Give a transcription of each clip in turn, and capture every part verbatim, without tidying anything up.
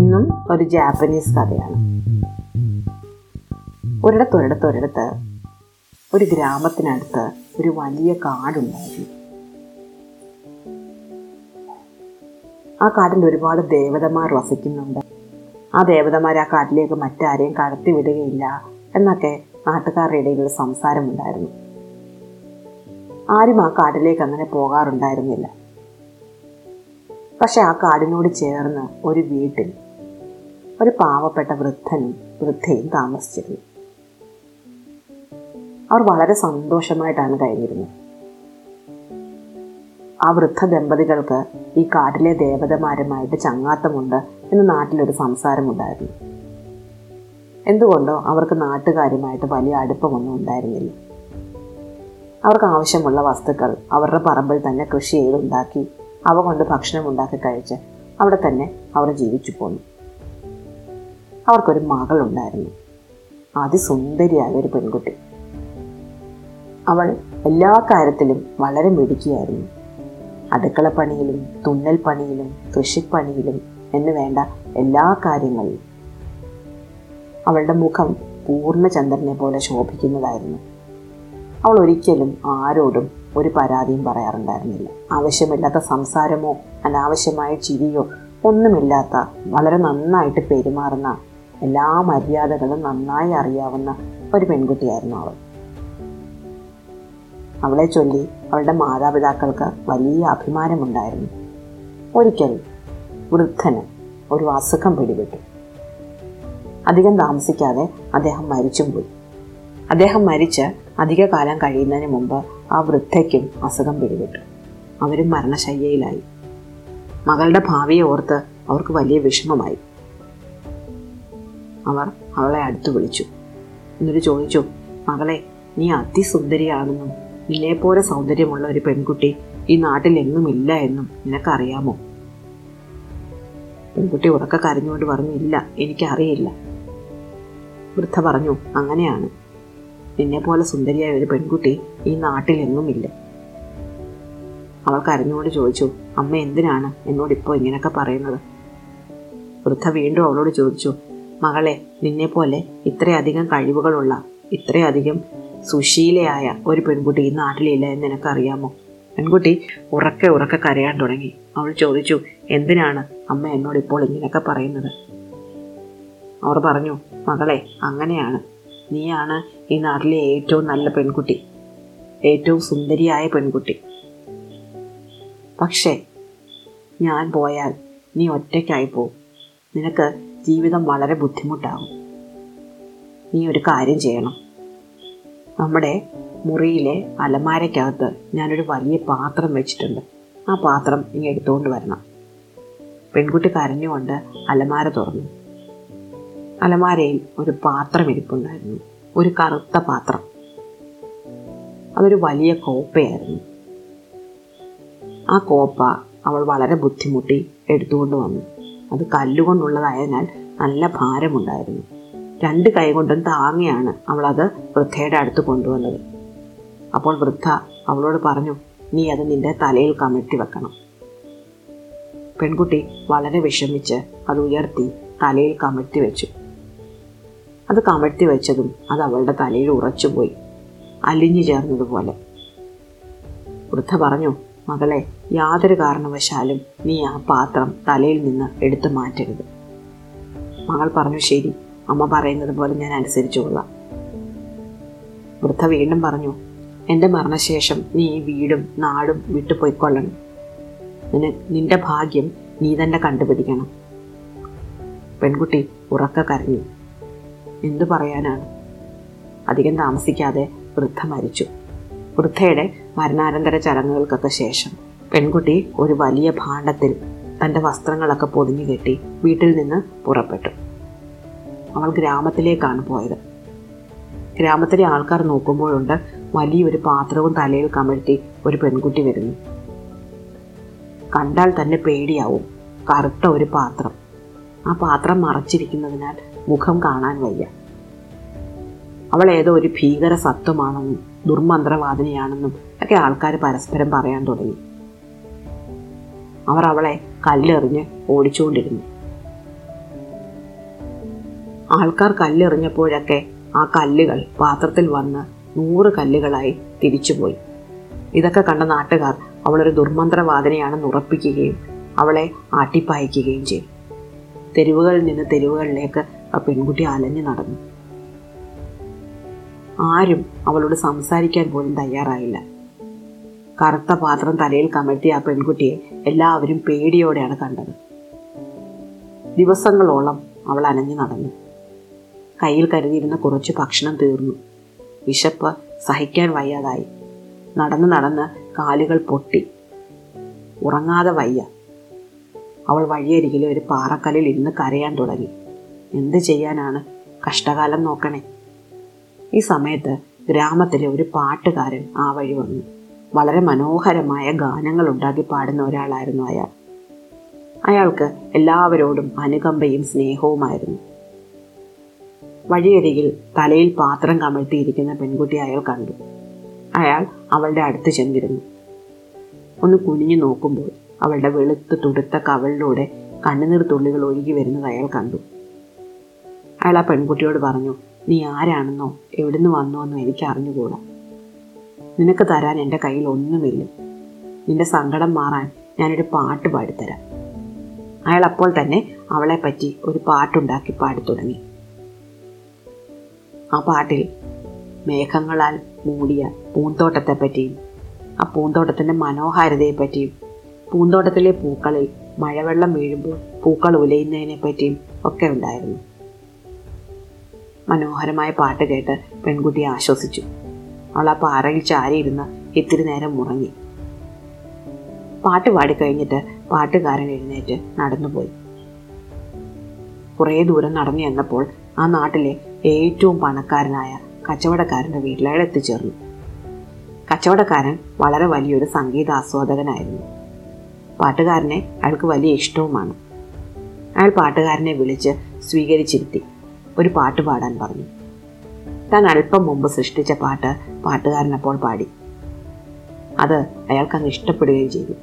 ഇന്നും ഒരു ജാപ്പനീസ് കഥയാണ്. ഒരിടത്തൊരിടത്തൊരിടത്ത് ഒരു ഗ്രാമത്തിനടുത്ത് ഒരു വലിയ കാടുണ്ടായിരുന്നു. ആ കാട്ടിൽ ഒരുപാട് ദേവതമാർ വസിക്കുന്നുണ്ട്. ആ ദേവതമാർ ആ കാട്ടിലേക്ക് മറ്റാരെയും കടത്തിവിടുകയില്ല എന്നൊക്കെ നാട്ടുകാരുടെ ഇടയിലുള്ള സംസാരമുണ്ടായിരുന്നു. ആരും ആ കാട്ടിലേക്ക് അങ്ങനെ പോകാറുണ്ടായിരുന്നില്ല. പക്ഷെ ആ കാടിനോട് ചേർന്ന് ഒരു വീട്ടിൽ ഒരു പാവപ്പെട്ട വൃദ്ധനും വൃദ്ധയും താമസിച്ചിരുന്നു. അവർ വളരെ സന്തോഷമായിട്ടാണ് കഴിഞ്ഞിരുന്നത്. ആ വൃദ്ധ ദമ്പതികൾക്ക് ഈ കാട്ടിലെ ദേവതമാരുമായിട്ട് ചങ്ങാത്തമുണ്ട് എന്ന് നാട്ടിലൊരു സംസാരമുണ്ടായിരുന്നു. എന്തുകൊണ്ടോ അവർക്ക് നാട്ടുകാരുമായിട്ട് വലിയ അടുപ്പമൊന്നും ഉണ്ടായിരുന്നില്ല. അവർക്ക് ആവശ്യമുള്ള വസ്തുക്കൾ അവരുടെ പറമ്പിൽ തന്നെ കൃഷി ചെയ്തുണ്ടാക്കി അവ കൊണ്ട് ഭക്ഷണം ഉണ്ടാക്കി കഴിച്ച് അവിടെ തന്നെ അവർ ജീവിച്ചു പോന്നു. അവർക്കൊരു മകളുണ്ടായിരുന്നു, അതിസുന്ദരിയായ ഒരു പെൺകുട്ടി. അവൾ എല്ലാ കാര്യത്തിലും വളരെ മിടുക്കിയായിരുന്നു. അടുക്കളപ്പണിയിലും തുന്നൽപ്പണിയിലും കൃഷിപ്പണിയിലും എന്ന് വേണ്ട എല്ലാ കാര്യങ്ങളിലും അവളുടെ മുഖം പൂർണ്ണചന്ദ്രനെ പോലെ ശോഭിക്കുന്നതായിരുന്നു. അവൾ ഒരിക്കലും ആരോടും ഒരു പരാതിയും പറയാറുണ്ടായിരുന്നില്ല. ആവശ്യമില്ലാത്ത സംസാരമോ അനാവശ്യമായ ചിരിയോ ഒന്നുമില്ലാത്ത, വളരെ നന്നായിട്ട് പെരുമാറുന്ന, എല്ലാ മര്യാദകളും നന്നായി അറിയാവുന്ന ഒരു പെൺകുട്ടിയായിരുന്നു അവൾ. അവളെ ചൊല്ലി അവളുടെ മാതാപിതാക്കൾക്ക് വലിയ അഭിമാനമുണ്ടായിരുന്നു. ഒരിക്കൽ വൃദ്ധന് ഒരു അസുഖം പിടിപെട്ടു. അധികം താമസിക്കാതെ അദ്ദേഹം മരിച്ചും പോയി. അദ്ദേഹം മരിച്ച് അധിക കാലം കഴിയുന്നതിന് മുമ്പ് ആ വൃദ്ധയ്ക്കും അസുഖം പിടിപെട്ടു. അവരും മരണശയ്യയിലായി. മകളുടെ ഭാവിയെ ഓർത്ത് അവർക്ക് വലിയ വിഷമമായി. അവർ അവളെ അടുത്ത് വിളിച്ചു. എന്നിട്ട് ചോദിച്ചു, "മകളെ, നീ അതിസുന്ദരിയാണെന്നും നിന്നെപ്പോലെ സൗന്ദര്യമുള്ള ഒരു പെൺകുട്ടി ഈ നാട്ടിൽ എങ്ങുമില്ല എന്നും നിനക്കറിയാമോ?" പെൺകുട്ടി ഉറക്കെ കരഞ്ഞുകൊണ്ട് പറഞ്ഞു, "ഇല്ല, എനിക്കറിയില്ല." വൃദ്ധ പറഞ്ഞു, "അങ്ങനെയാണ്, നിന്നെപ്പോലെ സുന്ദരിയായ ഒരു പെൺകുട്ടി ഈ നാട്ടിൽ എങ്ങുമില്ല." അവൾ കരഞ്ഞുകൊണ്ട് ചോദിച്ചു, "അമ്മ, എന്തിനാണ് എന്നോടിപ്പോൾ ഇങ്ങനെയൊക്കെ പറയുന്നത്?" വൃദ്ധ വീണ്ടും അവളോട് ചോദിച്ചു, "മകളെ, നിന്നെപ്പോലെ ഇത്രയധികം കഴിവുകളുള്ള, ഇത്രയധികം സുശീലയായ ഒരു പെൺകുട്ടി ഈ നാട്ടിലില്ല എന്ന് നിനക്കറിയാമോ?" പെൺകുട്ടി ഉറക്കെ ഉറക്കെ കരയാൻ തുടങ്ങി. അവൾ ചോദിച്ചു, "എന്തിനാണ് അമ്മ എന്നോടിപ്പോൾ ഇങ്ങനെയൊക്കെ പറയുന്നത്?" അവർ പറഞ്ഞു, "മകളെ, അങ്ങനെയാണ്, നീയാണ് ഈ നാട്ടിലെ ഏറ്റവും നല്ല പെൺകുട്ടി, ഏറ്റവും സുന്ദരിയായ പെൺകുട്ടി. പക്ഷേ ഞാൻ പോയാൽ നീ ഒറ്റയ്ക്കായി പോവും. നിനക്ക് ജീവിതം വളരെ ബുദ്ധിമുട്ടാകും. നീ ഒരു കാര്യം ചെയ്യണം. നമ്മുടെ മുറിയിലെ അലമാരയ്ക്കകത്ത് ഞാനൊരു വലിയ പാത്രം വെച്ചിട്ടുണ്ട്. ആ പാത്രം നീ എടുത്തുകൊണ്ട് വരണം." പെൺകുട്ടി കരഞ്ഞുകൊണ്ട് അലമാര തുറന്നു. അലമാരയിൽ ഒരു പാത്രം ഇരിപ്പുണ്ടായിരുന്നു, ഒരു കറുത്ത പാത്രം. അതൊരു വലിയ കോപ്പയായിരുന്നു. ആ കോപ്പ അവൾ വളരെ ബുദ്ധിമുട്ടി എടുത്തുകൊണ്ട് വന്നു. അത് കല്ലുകൊണ്ടുള്ളതായതിനാൽ നല്ല ഭാരമുണ്ടായിരുന്നു. രണ്ട് കൈ കൊണ്ടും താങ്ങിയാണ് അവളത് വൃദ്ധയുടെ അടുത്ത് കൊണ്ടുവന്നത്. അപ്പോൾ വൃദ്ധ അവളോട് പറഞ്ഞു, "നീ അത് നിന്റെ തലയിൽ കമഴ്ത്തി വെക്കണം." പെൺകുട്ടി വളരെ വിഷമിച്ച് അത് ഉയർത്തി തലയിൽ കമഴ്ത്തി വെച്ചു. അത് കമഴ്ത്തി വെച്ചതും അത് അവളുടെ തലയിൽ ഉറച്ചുപോയി, അലിഞ്ഞു ചേർന്നതുപോലെ. വൃദ്ധ പറഞ്ഞു, "മകളെ, യാതൊരു കാരണവശാലും നീ ആ പാത്രം തലയിൽ നിന്ന് എടുത്തു മാറ്റരുത്." മകൾ പറഞ്ഞു, "ശരി, അമ്മ പറയുന്നത് പോലെ ഞാൻ അനുസരിച്ചുകൊള്ളാം." വൃദ്ധ വീണ്ടും പറഞ്ഞു, "എൻ്റെ മരണശേഷം നീ ഈ വീടും നാടും വിട്ടു പോയിക്കൊള്ളണം. നിന്നെ നിന്റെ ഭാഗ്യം നീ തന്നെ കണ്ടുപിടിക്കണം." പെൺകുട്ടി ഉറക്കെ കരഞ്ഞു. എന്തു പറയാനാണ്, അധികം താമസിക്കാതെ വൃദ്ധ മരിച്ചു. വൃദ്ധയുടെ മരണാനന്തര ചടങ്ങുകൾക്കൊക്കെ ശേഷം പെൺകുട്ടി ഒരു വലിയ ഭാണ്ഡത്തിൽ തൻ്റെ വസ്ത്രങ്ങളൊക്കെ പൊതിഞ്ഞു കെട്ടി വീട്ടിൽ നിന്ന് പുറപ്പെട്ടു. അവൾ ഗ്രാമത്തിലേക്കാണ് പോയത്. ഗ്രാമത്തിലെ ആൾക്കാർ നോക്കുമ്പോഴുണ്ട് വലിയൊരു പാത്രവും തലയിൽ കമഴ്ത്തി ഒരു പെൺകുട്ടി വരുന്നു. കണ്ടാൽ തന്നെ പേടിയാവും. കറുത്ത ഒരു പാത്രം. ആ പാത്രം മറച്ചിരിക്കുന്നതിനാൽ മുഖം കാണാൻ വയ്യ. അവൾ ഏതോ ഒരു ഭീകര സത്വമാണെന്നും ദുർമന്ത്രവാദിനിയാണെന്നും ഒക്കെ ആൾക്കാർ പരസ്പരം പറയാൻ തുടങ്ങി. അവർ അവളെ കല്ലെറിഞ്ഞ് ഓടിച്ചുകൊണ്ടിരുന്നു. ആൾക്കാർ കല്ലെറിഞ്ഞപ്പോഴൊക്കെ ആ കല്ലുകൾ പാത്രത്തിൽ വന്ന് നൂറ് കല്ലുകളായി തിരിച്ചുപോയി. ഇതൊക്കെ കണ്ട നാട്ടുകാർ അവളൊരു ദുർമന്ത്രവാദിനിയാണെന്ന് ഉറപ്പിക്കുകയും അവളെ ആട്ടിപ്പായിക്കുകയും ചെയ്തു. തെരുവുകളിൽ നിന്ന് തെരുവുകളിലേക്ക് ആ പെൺകുട്ടി അലഞ്ഞു നടന്നു. ആരും അവളോട് സംസാരിക്കാൻ പോലും തയ്യാറായില്ല. കറുത്ത പാത്രം തലയിൽ കമഴ്ത്തിയ ആ പെൺകുട്ടിയെ എല്ലാവരും പേടിയോടെയാണ് കണ്ടത്. ദിവസങ്ങളോളം അവൾ അലഞ്ഞു നടന്നു. കയ്യിൽ കരുതിയിരുന്ന കുറച്ച് ഭക്ഷണം തീർന്നു. വിശപ്പ് സഹിക്കാൻ വയ്യാതായി. നടന്ന് നടന്ന് കാലുകൾ പൊട്ടി. ഉറങ്ങാതെ വയ്യ. അവൾ വഴിയരികിലെ ഒരു പാറക്കല്ലിൽ ഇരുന്ന് കരയാൻ തുടങ്ങി. എന്ത് ചെയ്യാനാണ്, കഷ്ടകാലം നോക്കണേ. ഈ സമയത്ത് ഗ്രാമത്തിലെ ഒരു പാട്ടുകാരൻ ആ വഴി വന്നു. വളരെ മനോഹരമായ ഗാനങ്ങൾ ഉണ്ടാക്കി പാടുന്ന ഒരാളായിരുന്നു അയാൾ. അയാൾക്ക് എല്ലാവരോടും അനുകമ്പയും സ്നേഹവുമായിരുന്നു. വഴിയരികിൽ തലയിൽ പാത്രം കമഴ്ത്തിയിരിക്കുന്ന പെൺകുട്ടി അയാൾ കണ്ടു. അയാൾ അവളുടെ അടുത്ത് ചെന്നിരുന്നു. ഒന്ന് കുനിഞ്ഞു നോക്കുമ്പോൾ അവളുടെ വെളുത്ത് തുടുത്ത കവളിലൂടെ കണ്ണുനീർ തുള്ളികൾ ഒഴുകി വരുന്നത് അയാൾ കണ്ടു. അയാൾ ആ പെൺകുട്ടിയോട് പറഞ്ഞു, നീ ആരാണെന്നോ എവിടുന്ന് വന്നോന്നോ എനിക്ക് അറിഞ്ഞുകൂടാ. നിനക്ക് തരാൻ എൻ്റെ കയ്യിൽ ഒന്നുമില്ല. നിന്റെ സങ്കടം മാറാൻ ഞാനൊരു പാട്ട് പാടിത്തരാം. അയാൾ അപ്പോൾ തന്നെ അവളെപ്പറ്റി ഒരു പാട്ടുണ്ടാക്കി പാടിത്തുടങ്ങി. ആ പാട്ടിൽ മേഘങ്ങളാൽ മൂടിയ പൂന്തോട്ടത്തെപ്പറ്റിയും ആ പൂന്തോട്ടത്തിൻ്റെ മനോഹാരിതയെപ്പറ്റിയും പൂന്തോട്ടത്തിലെ പൂക്കളിൽ മഴവെള്ളം വീഴുമ്പോൾ പൂക്കൾ ഉലയുന്നതിനെപ്പറ്റിയും ഒക്കെ ഉണ്ടായിരുന്നു. മനോഹരമായ പാട്ട് കേട്ട് പെൺകുട്ടിയെ ആശ്വസിച്ചു. അവൾ ആ പാറയിൽ ചാരിയിരുന്ന് ഇത്തിരി നേരം ഉറങ്ങി. പാട്ട് പാടിക്കഴിഞ്ഞിട്ട് പാട്ടുകാരൻ എഴുന്നേറ്റ് നടന്നുപോയി. കുറേ ദൂരം നടന്നു ചെന്നപ്പോൾ ആ നാട്ടിലെ ഏറ്റവും പണക്കാരനായ കച്ചവടക്കാരൻ്റെ വീട്ടിൽ അയാൾ എത്തിച്ചേർന്നു. കച്ചവടക്കാരൻ വളരെ വലിയൊരു സംഗീതാസ്വാദകനായിരുന്നു. പാട്ടുകാരനെ അയാൾക്ക് വലിയ ഇഷ്ടവുമാണ്. അയാൾ പാട്ടുകാരനെ വിളിച്ച് സ്വീകരിച്ചിരുത്തി ഒരു പാട്ട് പാടാൻ പറഞ്ഞു. താൻ അല്പം മുമ്പ് സൃഷ്ടിച്ച പാട്ട് പാട്ടുകാരനപ്പോൾ പാടി. അത് അയാൾക്ക് അങ്ങ് ഇഷ്ടപ്പെടുകയും ചെയ്തു.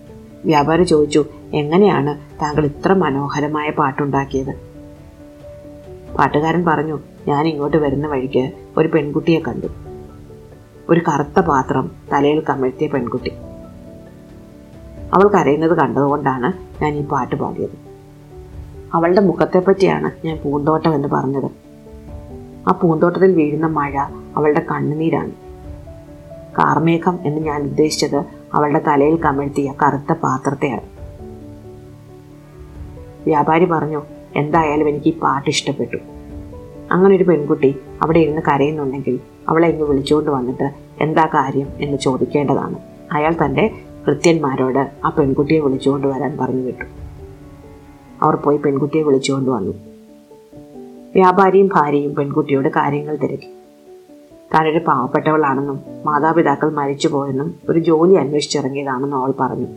വ്യാപാരി ചോദിച്ചു, എങ്ങനെയാണ് താങ്കൾ ഇത്ര മനോഹരമായ പാട്ടുണ്ടാക്കിയത്? പാട്ടുകാരൻ പറഞ്ഞു, ഞാൻ ഇങ്ങോട്ട് വരുന്ന വഴിക്ക് ഒരു പെൺകുട്ടിയെ കണ്ടു. ഒരു കറുത്ത പാത്രം തലയിൽ കമഴ്ത്തിയ പെൺകുട്ടി. അവൾ കരയുന്നത് കണ്ടതുകൊണ്ടാണ് ഞാൻ ഈ പാട്ട് പാടിയത്. അവളുടെ മുഖത്തെപ്പറ്റിയാണ് ഞാൻ പൂന്തോട്ടം എന്ന് പറഞ്ഞത്. ആ പൂന്തോട്ടത്തിൽ വീഴുന്ന മഴ അവളുടെ കണ്ണുനീരാണ്. കാർമേഘം എന്ന് ഞാൻ ഉദ്ദേശിച്ചത് അവളുടെ തലയിൽ കമഴ്ത്തിയ കറുത്ത പാത്രത്തെയാണ്. വ്യാപാരി പറഞ്ഞു, എന്തായാലും എനിക്ക് ഈ പാട്ട് ഇഷ്ടപ്പെട്ടു. അങ്ങനെ ഒരു പെൺകുട്ടി അവിടെ ഇരുന്ന് കരയുന്നുണ്ടെങ്കിൽ അവളെ ഇങ്ങ് വിളിച്ചുകൊണ്ട് വന്നിട്ട് എന്താ കാര്യം എന്ന് ചോദിക്കേണ്ടതാണ്. അയാൾ തൻ്റെ കൃത്യന്മാരോട് ആ പെൺകുട്ടിയെ വിളിച്ചുകൊണ്ട് വരാൻ പറഞ്ഞു വിട്ടു. അവർ പോയി പെൺകുട്ടിയെ വിളിച്ചുകൊണ്ട് വന്നു. വ്യാപാരിയും ഭാര്യയും പെൺകുട്ടിയോട് കാര്യങ്ങൾ തിരക്കി. താനൊരു പാവപ്പെട്ടവളാണെന്നും മാതാപിതാക്കൾ മരിച്ചു പോയെന്നും ഒരു ജോലി അന്വേഷിച്ചിറങ്ങിയതാണെന്നും അവൾ പറഞ്ഞു.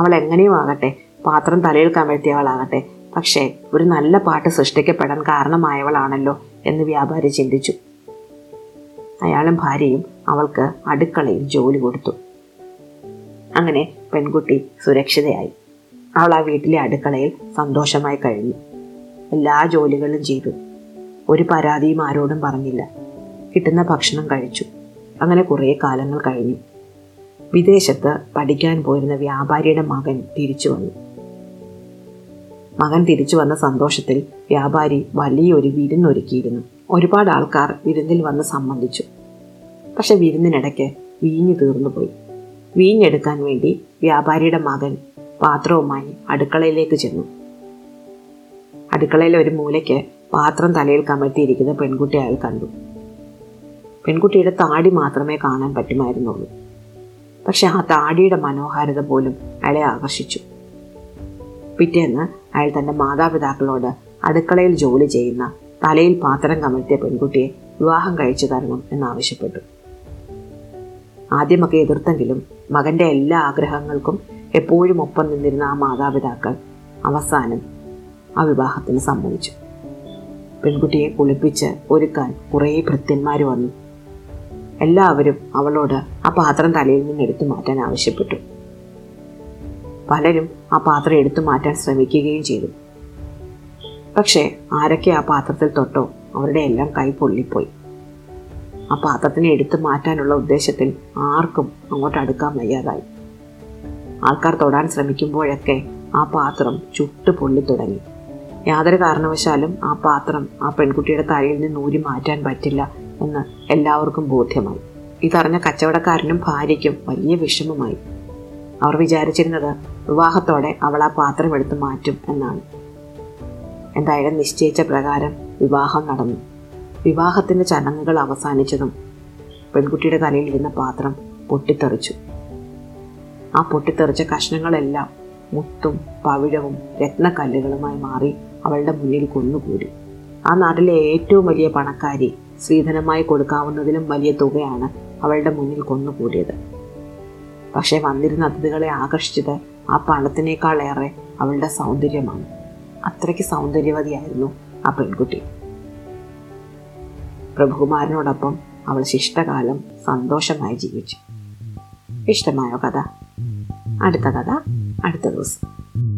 അവൾ എങ്ങനെയും ആകട്ടെ, പാത്രം തലയിൽ കമഴ്ത്തിയവളാകട്ടെ, പക്ഷേ ഒരു നല്ല പാട്ട് സൃഷ്ടിക്കപ്പെടാൻ കാരണമായവളാണല്ലോ എന്ന് വ്യാപാരി ചിന്തിച്ചു. അയാളും ഭാര്യയും അവൾക്ക് അടുക്കളയിൽ ജോലി കൊടുത്തു. അങ്ങനെ പെൺകുട്ടി സുരക്ഷിതയായി. അവൾ ആ വീട്ടിലെ അടുക്കളയിൽ സന്തോഷമായി കഴിഞ്ഞു. എല്ലാ ജോലികളും ചെയ്തു. ഒരു പരാതിയും ആരോടും പറഞ്ഞില്ല. കിട്ടുന്ന ഭക്ഷണം കഴിച്ചു. അങ്ങനെ കുറേ കാലങ്ങൾ കഴിഞ്ഞു. വിദേശത്ത് പഠിക്കാൻ പോയിരുന്ന വ്യാപാരിയുടെ മകൻ തിരിച്ചു വന്നു. മകൻ തിരിച്ചു വന്ന സന്തോഷത്തിൽ വ്യാപാരി വലിയൊരു വിരുന്നൊരുക്കിയിരുന്നു. ഒരുപാട് ആൾക്കാർ വിരുന്നിൽ വന്ന് സംബന്ധിച്ചു. പക്ഷെ വിരുന്നിനിടയ്ക്ക് വീഞ്ഞ് തീർന്നുപോയി. വീഞ്ഞെടുക്കാൻ വേണ്ടി വ്യാപാരിയുടെ മകൻ പാത്രവുമായി അടുക്കളയിലേക്ക് ചെന്നു. അടുക്കളയിലെ ഒരു മൂലയ്ക്ക് പാത്രം തലയിൽ കമഴ്ത്തിയിരിക്കുന്ന പെൺകുട്ടി അയാൾ കണ്ടു. പെൺകുട്ടിയുടെ താടി മാത്രമേ കാണാൻ പറ്റുമായിരുന്നുള്ളൂ. പക്ഷെ ആ താടിയുടെ മനോഹാരിത പോലും അയാളെ ആകർഷിച്ചു. പിറ്റേന്ന് അയാൾ തൻ്റെ മാതാപിതാക്കളോട് അടുക്കളയിൽ ജോലി ചെയ്യുന്ന തലയിൽ പാത്രം കമഴ്ത്തിയ പെൺകുട്ടിയെ വിവാഹം കഴിച്ചു തരണം എന്നാവശ്യപ്പെട്ടു. ആദ്യമൊക്കെ എതിർത്തെങ്കിലും മകൻ്റെ എല്ലാ ആഗ്രഹങ്ങൾക്കും എപ്പോഴും ഒപ്പം നിന്നിരുന്ന ആ മാതാപിതാക്കൾ അവസാനം ആ വിവാഹത്തിന് സമ്മതിച്ചു. പെൺകുട്ടിയെ കുളിപ്പിച്ച് ഒരുക്കാൻ കുറേ ഭൃത്യന്മാർ വന്നു. എല്ലാവരും അവളോട് ആ പാത്രം തലയിൽ നിന്ന് എടുത്തു മാറ്റാൻ ആവശ്യപ്പെട്ടു. പലരും ആ പാത്രം എടുത്തു മാറ്റാൻ ശ്രമിക്കുകയും ചെയ്തു. പക്ഷേ ആരൊക്കെ ആ പാത്രത്തിൽ തൊട്ടോ അവരുടെ എല്ലാം കൈ പൊള്ളിപ്പോയി. ആ പാത്രത്തിനെ എടുത്തു മാറ്റാനുള്ള ഉദ്ദേശത്തിൽ ആർക്കും അങ്ങോട്ട് അടുക്കാൻ വയ്യാതായി. ആൾക്കാർ തൊടാൻ ശ്രമിക്കുമ്പോഴൊക്കെ ആ പാത്രം ചുട്ടു പൊള്ളി തുടങ്ങി. യാതൊരു കാരണവശാലും ആ പാത്രം ആ പെൺകുട്ടിയുടെ തലയിൽ നിന്ന് ഊരി മാറ്റാൻ പറ്റില്ല എന്ന് എല്ലാവർക്കും ബോധ്യമായി. ഇതറിഞ്ഞ കച്ചവടക്കാരനും ഭാര്യയ്ക്കും വലിയ വിഷമമായി. അവർ വിചാരിച്ചിരുന്നത് വിവാഹത്തോടെ അവൾ ആ പാത്രം എടുത്ത് മാറ്റും എന്നാണ്. എന്തായാലും നിശ്ചയിച്ച പ്രകാരം വിവാഹം നടന്നു. വിവാഹത്തിൻ്റെ ചടങ്ങുകൾ അവസാനിച്ചതും പെൺകുട്ടിയുടെ തലയിലിരുന്ന പാത്രം പൊട്ടിത്തെറിച്ചു. ആ പൊട്ടിത്തെറിച്ച കഷ്ണങ്ങളെല്ലാം മുത്തും പവിഴവും രത്നക്കല്ലുകളുമായി മാറി അവളുടെ മുന്നിൽ കൊന്നുകൂടി. ആ നാട്ടിലെ ഏറ്റവും വലിയ പണക്കാരി സ്ത്രീധനമായി കൊടുക്കാവുന്നതിലും വലിയ തുകയാണ് അവളുടെ മുന്നിൽ കൊന്നുകൂടിയത്. പക്ഷേ വന്നിരുന്ന അതിഥികളെ ആകർഷിച്ചത് ആ പണത്തിനേക്കാളേറെ അവളുടെ സൗന്ദര്യമാണ്. അത്രയ്ക്ക് സൗന്ദര്യവതിയായിരുന്നു ആ പെൺകുട്ടി. പ്രഭുകുമാരനോടൊപ്പം അവൾ ശിഷ്ടകാലം സന്തോഷമായി ജീവിച്ചു. ഇഷ്ടമായോ കഥ? അടുത്ത കഥ അടുത്ത ദിവസം.